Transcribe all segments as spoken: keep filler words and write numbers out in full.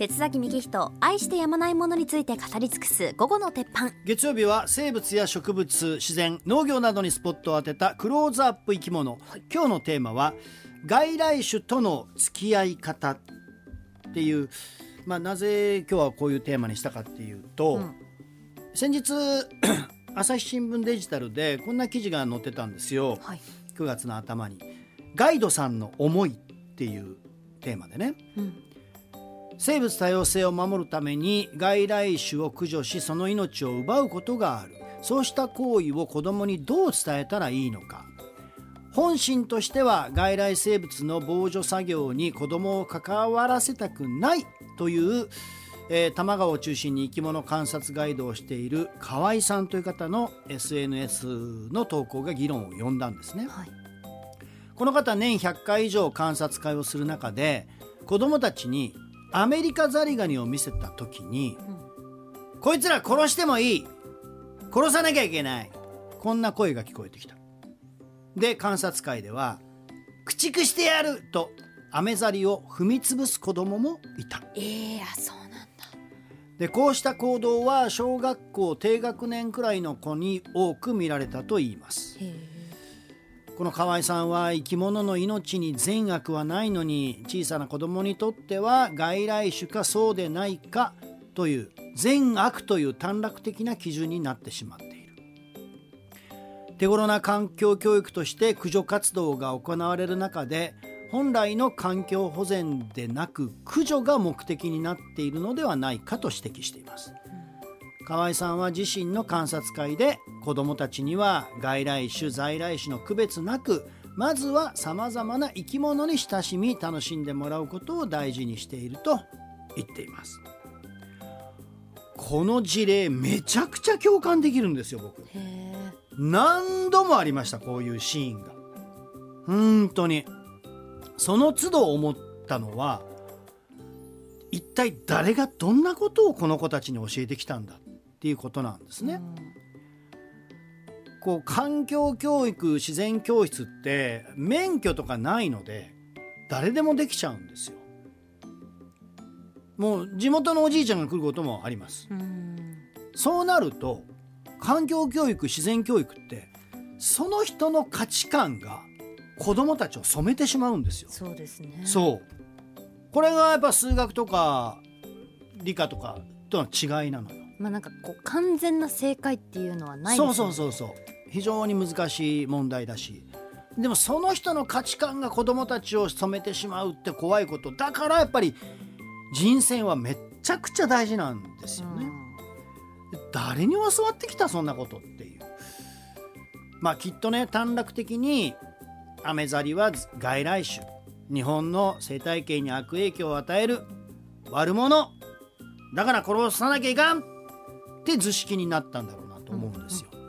鉄崎幹人愛してやまないものについて語り尽くす午後の鉄板。月曜日は生物や植物、自然、農業などにスポットを当てたクローズアップ生き物、はい、今日のテーマは外来種との付き合い方っていう、まあ、なぜ今日はこういうテーマにしたかっていうと、うん、先日朝日新聞デジタルでこんな記事が載ってたんですよ、はい、くがつの頭にガイドさんの思いっていうテーマでね、うん、生物多様性を守るために外来種を駆除しその命を奪うことがある。そうした行為を子どもにどう伝えたらいいのか。本心としては外来生物の防除作業に子どもを関わらせたくないという、えー、多摩川を中心に生き物観察ガイドをしている河合さんという方の エスエヌエス の投稿が議論を呼んだんですね、はい。この方年ひゃっかい以上観察会をする中で子どもたちにアメリカザリガニを見せた時に、うん、こいつら殺してもいい、殺さなきゃいけない、こんな声が聞こえてきた。で観察会では駆逐してやるとアメザリを踏み潰す子どももいた。えー、あ、そうなんだ。でこうした行動は小学校低学年くらいの子に多く見られたといいます。へー。この河合さんは生き物の命に善悪はないのに小さな子どもにとっては外来種かそうでないかという善悪という短絡的な基準になってしまっている。手頃な環境教育として駆除活動が行われる中で本来の環境保全でなく駆除が目的になっているのではないかと指摘しています。河合さんは自身の観察会で子どもたちには外来種在来種の区別なくまずはさまざまな生き物に親しみ楽しんでもらうことを大事にしていると言っています。この事例めちゃくちゃ共感できるんですよ僕。へー。何度もありましたこういうシーンが。本当にその都度思ったのは一体誰がどんなことをこの子たちに教えてきたんだっていうことなんですね、うん、こう環境教育自然教室って免許とかないので誰でもできちゃうんですよ。もう地元のおじいちゃんが来ることもあります、うん、そうなると環境教育自然教育ってその人の価値観が子どもたちを染めてしまうんですよ。そうですね。そうこれがやっぱ数学とか理科とかとの違いなのよ。まあなんかこう完全な正解っていうのはないですね。そうそうそうそう。非常に難しい問題だし、でもその人の価値観が子どもたちを染めてしまうって怖いことだからやっぱり人選はめっちゃくちゃ大事なんですよね、うん、誰に教わってきたそんなことっていう。まあきっとね短絡的にアメザリは外来種、日本の生態系に悪影響を与える悪者だから殺さなきゃいかんって図式になったんだろうなと思うんですよ、うん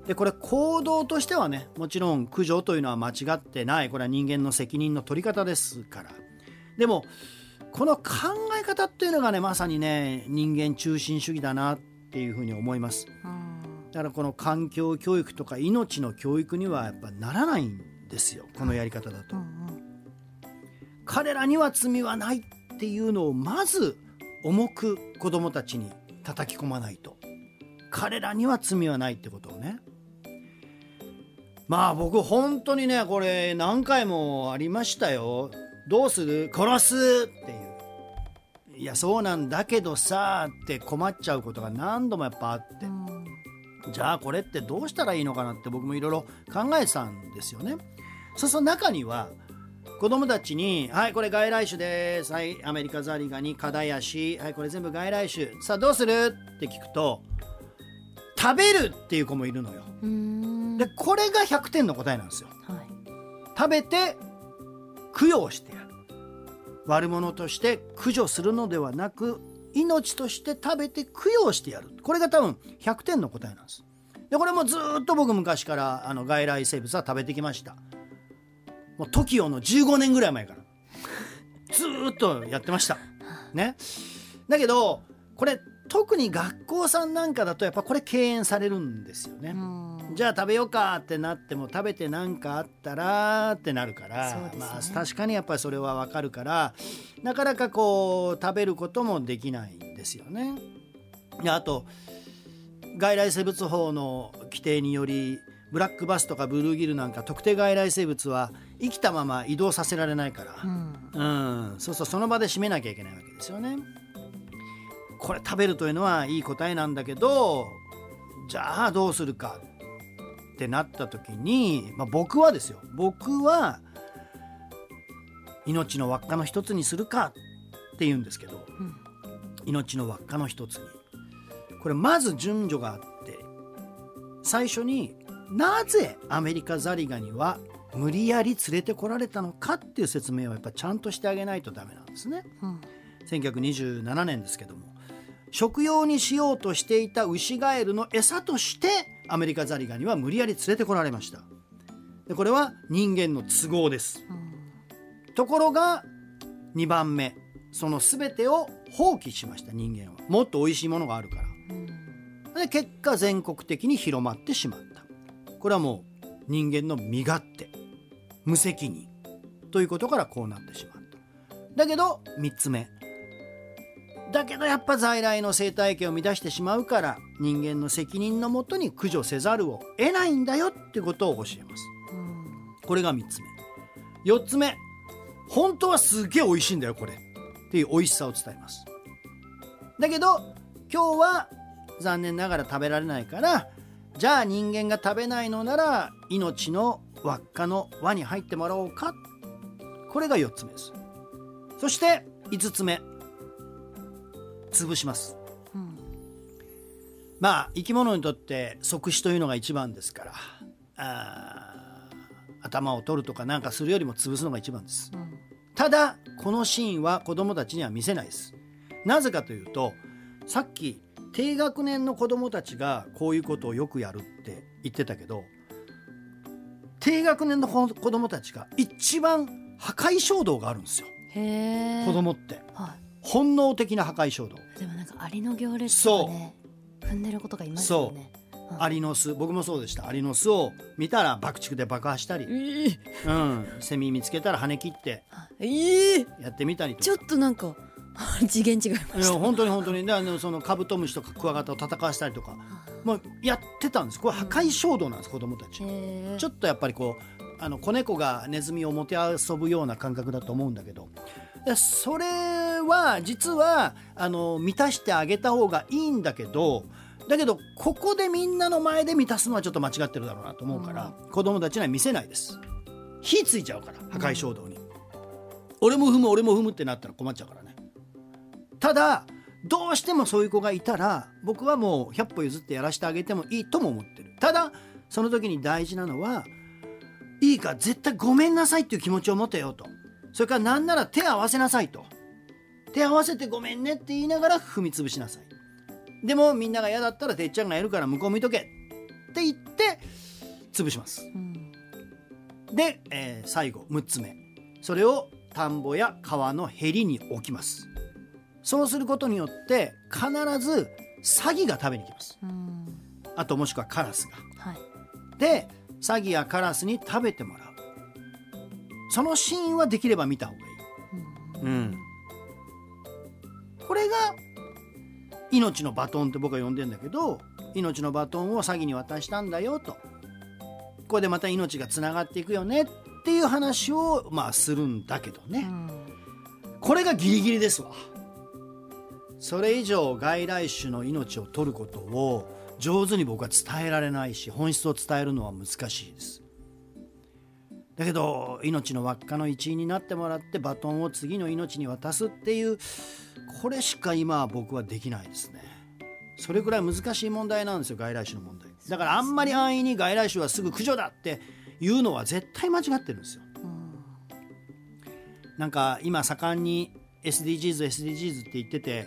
うん、でこれ行動としてはねもちろん駆除というのは間違ってない。これは人間の責任の取り方ですから。でもこの考え方っていうのがねまさにね人間中心主義だなっていうふうに思います、うん、だからこの環境教育とか命の教育にはやっぱならないんですよこのやり方だと、うんうんうん。彼らには罪はないっていうのをまず重く子どもたちに叩き込まないと彼らには罪はないってことをね。まあ僕本当にねこれ何回もありましたよ。どうする？殺すっていう。いやそうなんだけどさって困っちゃうことが何度もやっぱあって、じゃあこれってどうしたらいいのかなって僕もいろいろ考えてたんですよね。そうそう中には子どもたちにはいこれ外来種です、はい、アメリカザリガニカダヤシ、はい、これ全部外来種さあどうするって聞くと食べるっていう子もいるのよ。うーんでこれがひゃくてんの答えなんですよ、はい、食べて供養してやる、悪者として駆除するのではなく命として食べて供養してやる、これが多分ひゃくてんの答えなんです。でこれもずっと僕昔からあの外来生物は食べてきました。もうトキオのじゅうごねんぐらい前からずっとやってました、ね、だけどこれ特に学校さんなんかだとやっぱこれ敬遠されるんですよね。じゃあ食べようかってなっても食べて何かあったらってなるから、そうですね。まあ、確かにやっぱりそれは分かるからなかなかこう食べることもできないんですよね。あと外来生物法の規定によりブラックバスとかブルーギルなんか特定外来生物は生きたまま移動させられないから、うんうん、そうそうその場で締めなきゃいけないわけですよね。これ食べるというのはいい答えなんだけど、じゃあどうするかってなった時に、まあ、僕はですよ僕は命の輪っかの一つにするかって言うんですけど、うん、命の輪っかの一つにこれまず順序があって、最初になぜアメリカザリガニは無理やり連れてこられたのかっていう説明をやっぱちゃんとしてあげないとダメなんですね、うん、せんきゅうひゃくにじゅうななねんですけども、食用にしようとしていたウシガエルの餌としてアメリカザリガニは無理やり連れてこられました。でこれは人間の都合です、うん、ところがにばんめその全てを放棄しました。人間はもっとおいしいものがあるから、うん、で結果全国的に広まってしまった。これはもう人間の身勝手、無責任ということからこうなってしまった。だけどみっつめだけどやっぱ在来の生態系を乱してしまうから人間の責任のもとに駆除せざるを得ないんだよってことを教えます。これがみっつめ。よっつめ、本当はすげえ美味しいんだよこれっていう美味しさを伝えます。だけど今日は残念ながら食べられないから、じゃあ人間が食べないのなら命の輪っかの輪に入ってもらおうか。これがよっつめです。そしていつつめ、潰します、うん、まあ生き物にとって即死というのが一番ですから、あ頭を取るとかなんかするよりも潰すのが一番です、うん、ただこのシーンは子どもたちには見せないです。なぜかというとさっき低学年の子どもたちがこういうことをよくやるって言ってたけど、低学年の子どもたちが一番破壊衝動があるんですよ。へー、子どもって、はい、本能的な破壊衝動。でもなんかアリの行列とかね踏んでることがいますよね。そう、うん、アリの巣、僕もそうでした。アリの巣を見たら爆竹で爆破したり、えーうん、セミ見つけたら跳ね切って、えー、やってみたりとか。ちょっとなんか次元違いました。いや本当に本当にであのそのカブトムシとかクワガタを戦わせたりとか、まあ、やってたんです。これ破壊衝動なんです、うん、子どもたち。ちょっとやっぱりこうあの子猫がネズミをもてあそぶような感覚だと思うんだけど、それは実はあの満たしてあげた方がいいんだけど、だけどここでみんなの前で満たすのはちょっと間違ってるだろうなと思うから、うん、子どもたちには見せないです。火ついちゃうから破壊衝動に、うん、俺も踏む俺も踏むってなったら困っちゃうからね。ただどうしてもそういう子がいたら僕はもうひゃっぽ譲ってやらせてあげてもいいとも思ってる。ただその時に大事なのはいいか絶対ごめんなさいっていう気持ちを持てよと、それからなんなら手合わせなさいと、手合わせてごめんねって言いながら踏み潰しなさい。でもみんなが嫌だったらてっちゃんがやるから向こう見とけって言って潰します、うん、で、えー、最後むっつめ、それを田んぼや川のへりに置きます。そうすることによって必ずサギが食べに来ます。うんあともしくはカラスが、はい、でサギやカラスに食べてもらう。そのシーンはできれば見た方がいい、うんうん、これが命のバトンって僕は呼んでんだけど、命のバトンをサギに渡したんだよと、これでまた命がつながっていくよねっていう話をまあするんだけどね、うん、これがギリギリですわ。それ以上外来種の命を取ることを上手に僕は伝えられないし、本質を伝えるのは難しいです。だけど命の輪っかの一員になってもらってバトンを次の命に渡すっていう、これしか今は僕はできないですね。それくらい難しい問題なんですよ、外来種の問題。だからあんまり安易に外来種はすぐ駆除だっていうのは絶対間違ってるんですよ。なんか今盛んに エスディージーズ エスディージーズ って言ってて、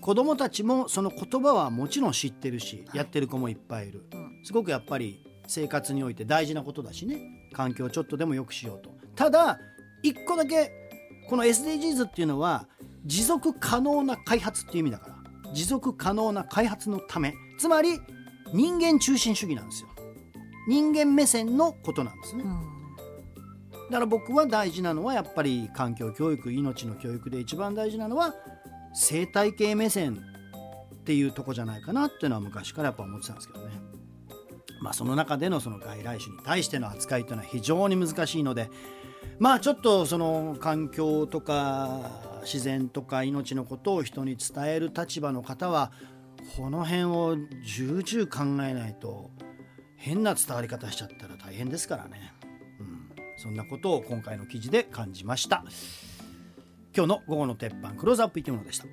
子どもたちもその言葉はもちろん知ってるし、やってる子もいっぱいいる。すごくやっぱり生活において大事なことだしね、環境をちょっとでも良くしようと。ただ一個だけ、この エスディージーズ っていうのは持続可能な開発っていう意味だから、持続可能な開発のため、つまり人間中心主義なんですよ。人間目線のことなんですね、うん、だから僕は大事なのはやっぱり環境教育、命の教育で一番大事なのは生態系目線っていうとこじゃないかなっていうのは昔からやっぱ思ってたんですけどね。まあその中でのその外来種に対しての扱いというのは非常に難しいので、まあちょっとその環境とか自然とか命のことを人に伝える立場の方はこの辺を重々考えないと変な伝わり方しちゃったら大変ですからね、うん、そんなことを今回の記事で感じました。今日の午後の鉄板クローズアップいきものでした。